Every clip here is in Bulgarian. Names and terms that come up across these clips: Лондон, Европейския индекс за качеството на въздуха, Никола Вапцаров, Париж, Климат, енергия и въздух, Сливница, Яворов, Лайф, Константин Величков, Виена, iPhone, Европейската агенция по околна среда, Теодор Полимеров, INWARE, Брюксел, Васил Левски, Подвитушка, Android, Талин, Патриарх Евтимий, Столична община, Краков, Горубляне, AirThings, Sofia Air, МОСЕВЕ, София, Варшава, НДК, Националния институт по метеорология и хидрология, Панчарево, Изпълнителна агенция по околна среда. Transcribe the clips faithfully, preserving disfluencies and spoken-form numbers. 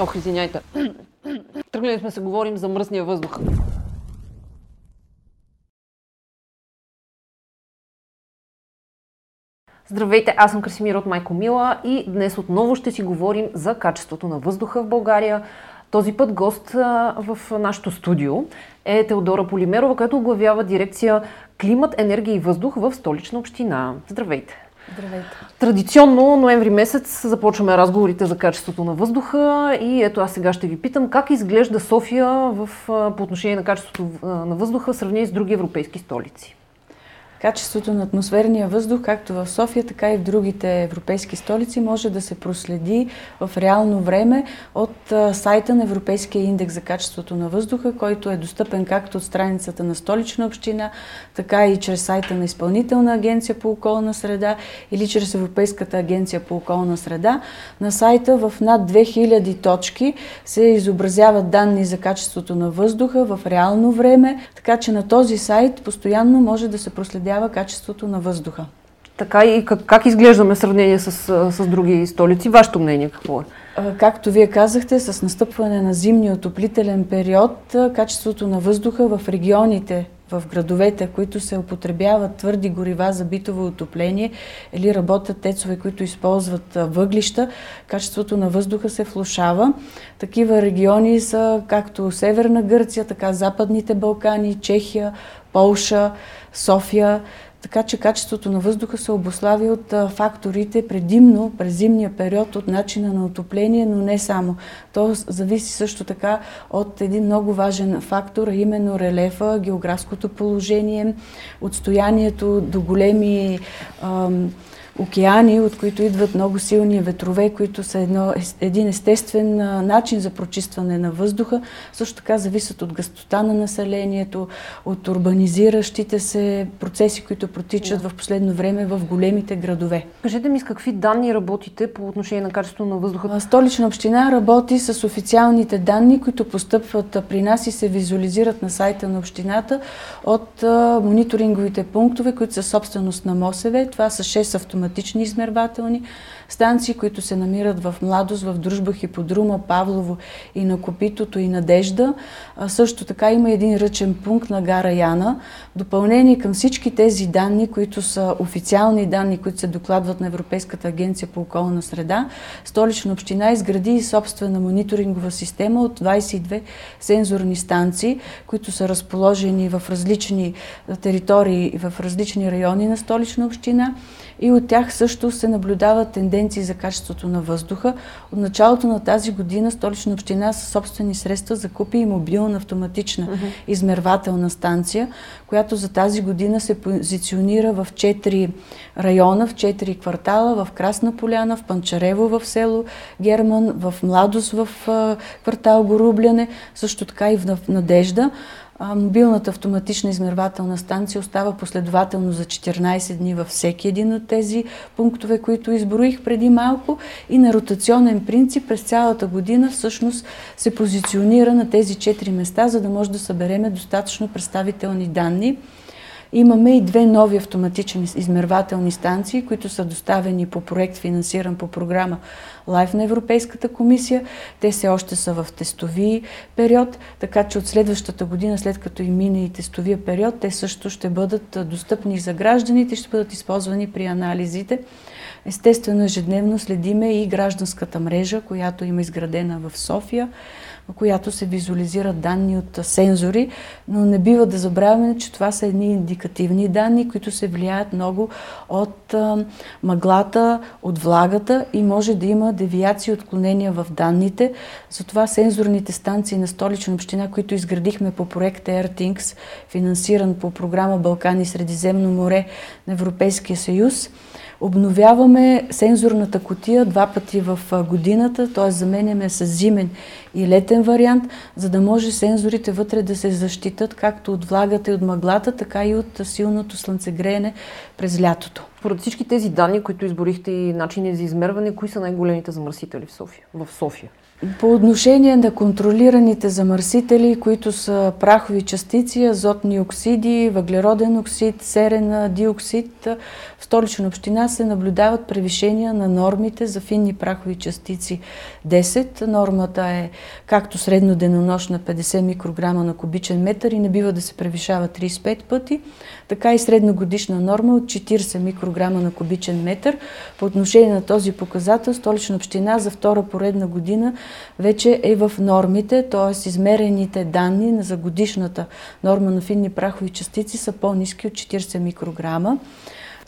Ох, извиняйте. Тръгнали сме се говорим за мръсния въздух. Здравейте, аз съм Красимира от Майко Мила и днес отново ще си говорим за качеството на въздуха в България. Този път гост в нашото студио е Теодора Полимерова, която оглавява дирекция Климат, енергия и въздух в Столична община. Здравейте! Здравейте! Традиционно, ноември месец, започваме разговорите за качеството на въздуха и ето аз сега ще ви питам как изглежда София в, по отношение на качеството на въздуха в сравнение с други европейски столици. Качеството на атмосферния въздух, както в София, така и в другите европейски столици, може да се проследи в реално време от сайта на Европейския индекс за качеството на въздуха, който е достъпен както от страницата на Столична община, така и чрез сайта на Изпълнителна агенция по околна среда или чрез Европейската агенция по околна среда. На сайта в над две хиляди точки се изобразяват данни за качеството на въздуха в реално време, така че на този сайт постоянно може да се проследи качеството на въздуха. Така и как, как изглеждаме в сравнение с, с други столици? Вашето мнение какво е? Както вие казахте, с настъпване на зимния отоплителен период, качеството на въздуха в регионите, в градовете, в които се употребяват твърди горива за битово отопление или работят тецове, които използват въглища, качеството на въздуха се влошава. Такива региони са както Северна Гърция, така Западните Балкани, Чехия, Полша, София, така че качеството на въздуха се обуслави от факторите предимно през зимния период, от начина на отопление, но не само. То зависи също така от един много важен фактор, именно релефа, географското положение, отстоянието до големи ам, океани, от които идват много силни ветрове, които са едно, един естествен начин за прочистване на въздуха. Също така зависят от гъстота на населението, от урбанизиращите се процеси, които протичат да. в последно време в големите градове. Кажете ми с какви данни работите по отношение на качеството на въздуха? Столична община работи с официалните данни, които постъпват при нас и се визуализират на сайта на общината от мониторинговите пунктове, които са собственост на МОСЕВЕ. Това са шест автоматизации автоматични измервателни станции, които се намират в Младост, в Дружба, Хиподрума, Павлово и на Копитото и Надежда. А също така има един ръчен пункт на гара Яна. Допълнение към всички тези данни, които са официални данни, които се докладват на Европейската агенция по околна среда, Столична община изгради и собствена мониторингова система от двадесет и две сензорни станции, които са разположени в различни територии и в различни райони на Столична община и от тях също се наблюдават тенденции за качеството на въздуха. От началото на тази година Столична община със собствени средства закупи и мобилна автоматична uh-huh. измервателна станция, която за тази година се позиционира в четири района, в четири квартала, в Красна Поляна, в Панчарево, в село Герман, в Младост, в квартал Горубляне, също така и в Надежда. Мобилната автоматична измервателна станция остава последователно за четиринадесет дни във всеки един от тези пунктове, които изброих преди малко и на ротационен принцип през цялата година всъщност се позиционира на тези четири места, за да може да събереме достатъчно представителни данни. Имаме и две нови автоматични измервателни станции, които са доставени по проект, финансиран по програма Лайф на Европейската комисия. Те все още са в тестови период, така че от следващата година, след като и мине и тестовия период, те също ще бъдат достъпни за гражданите, ще бъдат използвани при анализите. Естествено, ежедневно следиме и гражданската мрежа, която има изградена в София, в която се визуализират данни от сензори, но не бива да забравяме, че това са едни индикативни данни, които се влияят много от мъглата, от влагата и може да има девиации, отклонения в данните. Затова сензорните станции на Столична община, които изградихме по проекта AirThings, финансиран по програма Балкани и Средиземно море на Европейския съюз, обновяваме сензорната кутия два пъти в годината, т.е. заменяме с зимен и летен вариант, за да може сензорите вътре да се защитат както от влагата и от мъглата, така и от силното слънцегреене през лятото. Поред всички тези данни, които изборихте и начини за измерване, кои са най-големите замърсители в София? В София? По отношение на контролираните замърсители, които са прахови частици, азотни оксиди, въглероден оксид, серен диоксид, в Столична община се наблюдават превишения на нормите за финни прахови частици десет. Нормата е както средно денонощна петдесет микрограма на кубичен метър и не бива да се превишава тридесет и пет пъти, така и средногодишна норма от четиридесет микрограма на кубичен метър. По отношение на този показател, Столична община за втора поредна година вече е в нормите, т.е. измерените данни за годишната норма на финни прахови частици са по-ниски от четиридесет микрограма.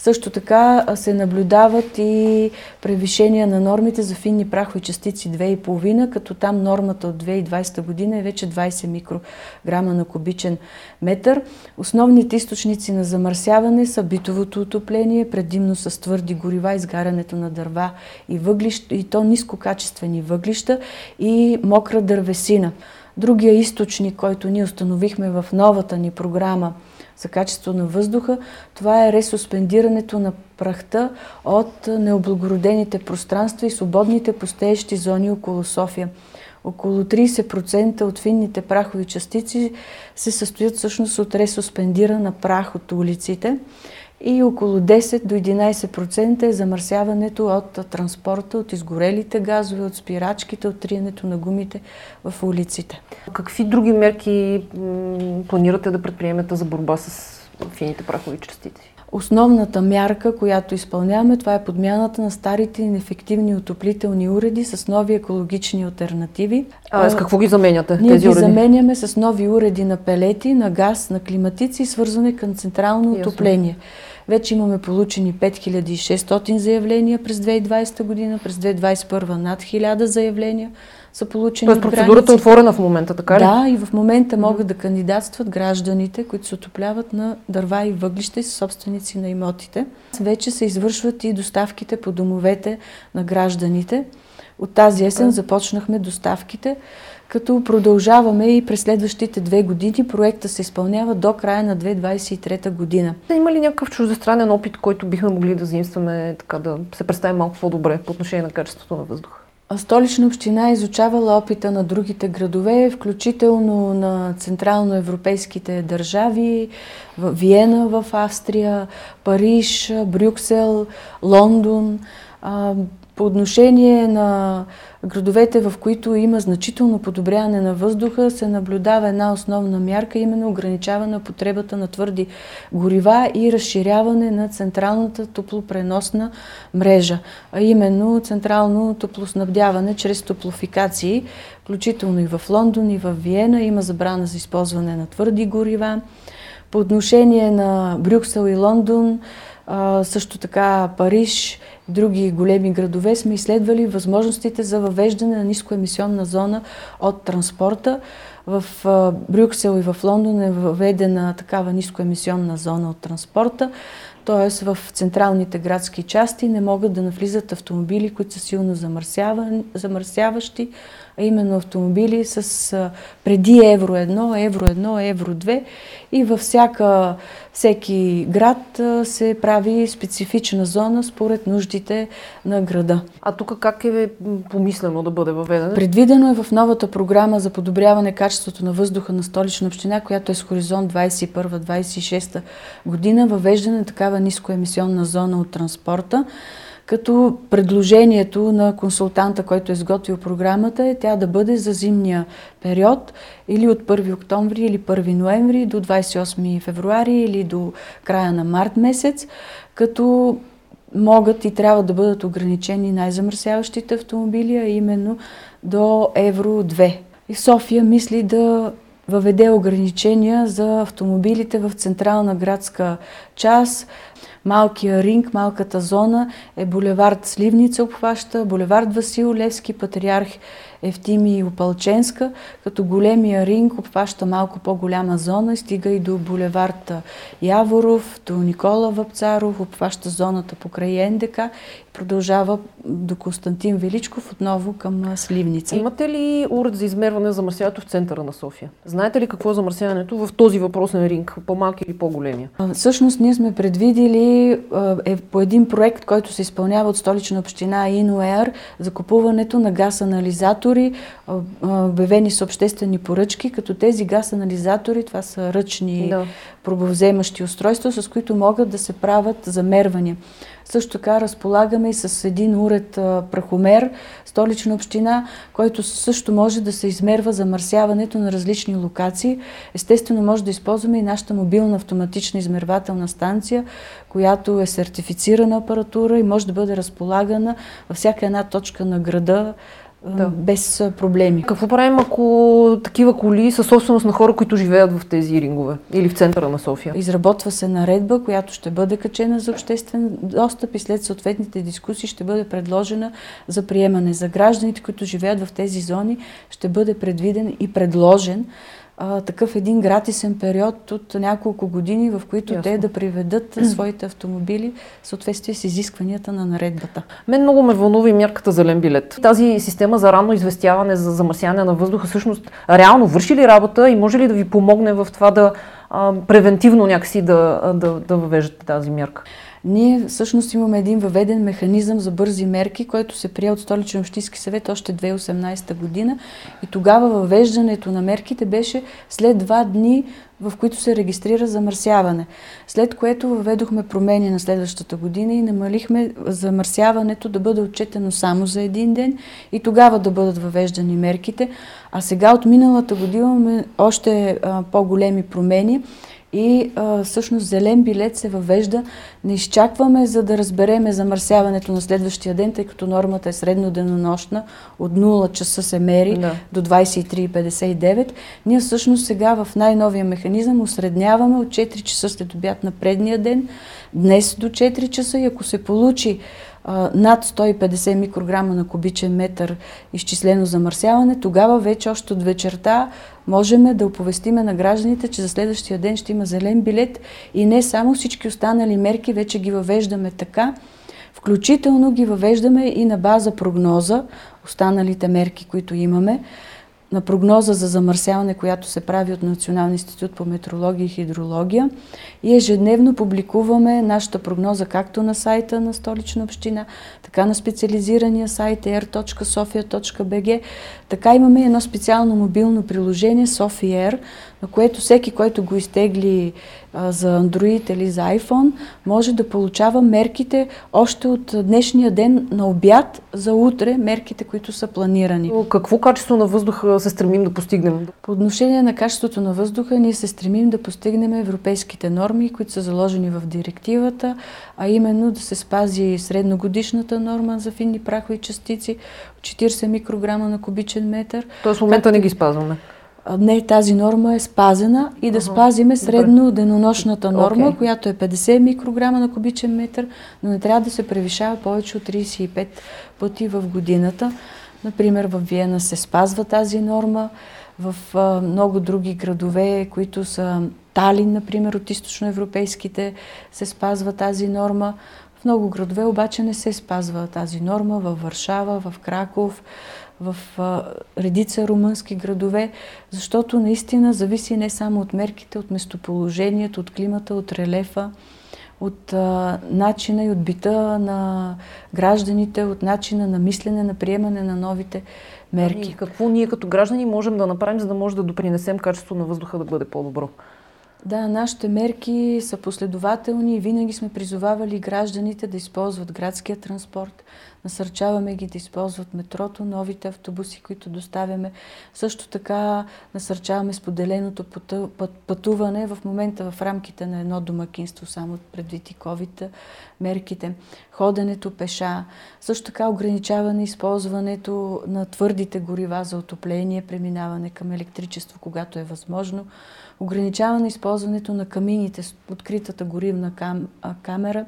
Също така се наблюдават и превишения на нормите за финни прахови частици две цяло и пет, като там нормата от две хиляди и двадесета година е вече двадесет микрограма на кубичен метър. Основните източници на замърсяване са битовото отопление, предимно с твърди горива, изгарянето на дърва и въглища, и то нискокачествени въглища и мокра дървесина. Другия източник, който ние установихме в новата ни програма за качество на въздуха, това е ресуспендирането на прахта от необлагородените пространства и свободните пустеещи зони около София. Около тридесет процента от финните прахови частици се състоят всъщност от ресуспендиран прах от улиците и около десет до единадесет процента е замърсяването от транспорта, от изгорелите газове, от спирачките, от триенето на гумите в улиците. Какви други мерки планирате да предприемете за борба с фините прахови частици? Основната мярка, която изпълняваме, това е подмяната на старите неефективни отоплителни уреди с нови екологични алтернативи. А с какво ги заменяте тези уреди? Ние ги заменяме с нови уреди на пелети, на газ, на климатици и свързване към централно отопление. Вече имаме получени пет хиляди и шестстотин заявления през две хиляди и двадесета година, през две хиляди двадесет и първа над хиляда заявления са получени. Тоест процедурата е отворена в момента, така ли? Да, и в момента могат да кандидатстват гражданите, които се отопляват на дърва и въглища и са собственици на имотите. Вече се извършват и доставките по домовете на гражданите. От тази есен започнахме доставките, като продължаваме и през следващите две години. Проекта се изпълнява до края на две хиляди двадесет и трета година. Има ли някакъв чуждестранен опит, който бихме могли да заимстваме, така да се представим малко по-добре по отношение на качеството на въздуха? Столична община е изучавала опита на другите градове, включително на централноевропейските държави, Виена в Австрия, Париж, Брюксел, Лондон. По отношение на градовете, в които има значително подобряване на въздуха, се наблюдава една основна мярка, именно ограничаване на потребата на твърди горива и разширяване на централната топлопреносна мрежа, а именно централно топлоснабдяване чрез топлофикации, включително и в Лондон, и в Виена има забрана за използване на твърди горива. По отношение на Брюксел и Лондон, също така Париж, други големи градове, сме изследвали възможностите за въвеждане на нискоемисионна зона от транспорта. В Брюксел и в Лондон е въведена такава нискоемисионна зона от транспорта, т.е. в централните градски части не могат да навлизат автомобили, които са силно замърсяващи, а именно автомобили с преди евро едно, евро едно, евро две, и във всяка, всеки град се прави специфична зона според нуждите на града. А тук как е помислено да бъде въведено? Предвидено е в новата програма за подобряване качеството на въздуха на Столична община, която е с хоризонт двадесет и първа двадесет и шеста година, въвеждане на такава нискоемисионна зона от транспорта, като предложението на консултанта, който е изготвил програмата, е тя да бъде за зимния период или от първи октомври или първи ноември до двадесет и осми февруари или до края на март месец, като могат и трябва да бъдат ограничени най-замърсяващите автомобили, а именно до евро две. И София мисли да въведе ограничения за автомобилите в централна градска част. Малкия ринг, малката зона е булевард Сливница обхваща, булевард Васил Левски, Патриарх Евтимий и Опалченска, като големия ринг обхваща малко по-голяма зона и стига и до булевард Яворов, до Никола Вапцаров, обхваща зоната покрай НДК. продължава до Константин Величков, отново към Сливница. Имате ли уред за измерване на замърсяването в центъра на София? Знаете ли какво е замърсяването в този въпросен ринг, по-малки или по-големия? Всъщност ние сме предвидили е, по един проект, който се изпълнява от Столична община INWARE, закупуването на газ-анализатори, обявени с обществени поръчки, като тези газ-анализатори, това са ръчни да. пробовземащи устройства, с които могат да се правят замервания. Също така разполагаме и с един уред прахомер, Столична община, който също може да се измерва замърсяването на различни локации. Естествено може да използваме и нашата мобилна автоматична измервателна станция, която е сертифицирана апаратура и може да бъде разполагана във всяка една точка на града, да. без проблеми. Какво правим, ако такива коли са собственост на хора, които живеят в тези рингове или в центъра на София? Изработва се наредба, която ще бъде качена за обществен достъп и след съответните дискусии ще бъде предложена за приемане. За гражданите, които живеят в тези зони, ще бъде предвиден и предложен а, такъв един гратисен период от няколко години, в които Ясно. те да приведат своите автомобили в съответствие с изискванията на наредбата. Мен много ме вълнува и мярката зелен билет. Тази система за ранно известяване за замърсяване на въздуха всъщност реално върши ли работа и може ли да ви помогне в това да а, превентивно някакси да, да, да въвеждате тази мярка? Ние всъщност имаме един въведен механизъм за бързи мерки, който се прие от Столичен общински съвет още две хиляди и осемнадесета година и тогава въвеждането на мерките беше след два дни, в които се регистрира замърсяване. След което въведохме промени на следващата година и намалихме замърсяването да бъде отчетено само за един ден и тогава да бъдат въвеждани мерките. А сега от миналата година имаме още а, по-големи промени. И а, всъщност зелен билет се въвежда. Не изчакваме, за да разбереме замърсяването на следващия ден, тъй като нормата е средно денонощна, от нула часа се мери да. до двадесет и три петдесет и девет. Ние всъщност сега в най-новия механизъм осредняваме от четири часа след обяд на предния ден, днес до четири часа и ако се получи над сто и петдесет микрограма на кубичен метър изчислено замърсяване, тогава вече още от вечерта можем да оповестиме на гражданите, че за следващия ден ще има зелен билет и не само всички останали мерки, вече ги въвеждаме така, включително ги въвеждаме и на база прогноза, останалите мерки, които имаме, на прогноза за замърсяване, която се прави от Националния институт по метеорология и хидрология и ежедневно публикуваме нашата прогноза както на сайта на Столична община, така на специализирания сайт ей ар точка софия точка би джи, така имаме едно специално мобилно приложение Sofia Air, на което всеки, който го изтегли а, за Android или за iPhone, може да получава мерките още от днешния ден на обяд за утре, мерките, които са планирани. Какво качество на въздуха се стремим да постигнем? По отношение на качеството на въздуха ние се стремим да постигнем европейските норми, които са заложени в директивата, а именно да се спази средногодишната норма за финни прахови частици, четиридесет микрограма на кубичен метър. Тоест в момента не ги спазваме? Не, тази норма е спазена и да ага, спазиме средно денонощната норма, okay. която е петдесет микрограма на кубичен метър, но не трябва да се превишава повече от тридесет и пет пъти в годината. Например, в Виена се спазва тази норма, в а, много други градове, които са Талин, например, от източноевропейските, се спазва тази норма. В много градове обаче не се спазва тази норма, във Варшава, в Краков, в а, редица румънски градове, защото наистина зависи не само от мерките, от местоположението, от климата, от релефа, от а, начина и от бита на гражданите, от начина на мислене, на приемане на новите мерки. И какво ние като граждани можем да направим, за да може да допринесем качеството на въздуха да бъде по-добро? Да, нашите мерки са последователни и винаги сме призовавали гражданите да използват градския транспорт. Насърчаваме ги да използват метрото, новите автобуси, които доставяме. Също така насърчаваме споделеното пътуване в момента в рамките на едно домакинство, само предвид и ковид мерките. Ходенето пеша. Също така ограничаване използването на твърдите горива за отопление, преминаване към електричество, когато е възможно. Ограничаване използването на камините с откритата горивна кам, а, камера,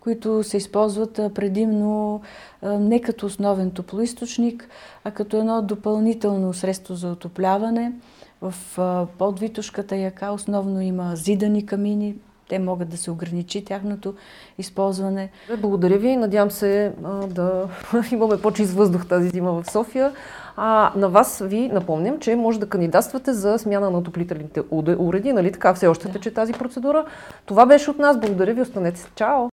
които се използват предимно не като основен топлоизточник, а като едно допълнително средство за отопляване. В Подвитушката яка основно има зидани камини, те могат да се ограничи тяхното използване. Благодаря ви. Надявам се а, да имаме по-чист въздух тази зима в София. А на вас ви напомням, че може да кандидатствате за смяна на отоплителните уреди. Нали така? Все още да. тече тази процедура. Това беше от нас. Благодаря ви. Останете се. Чао!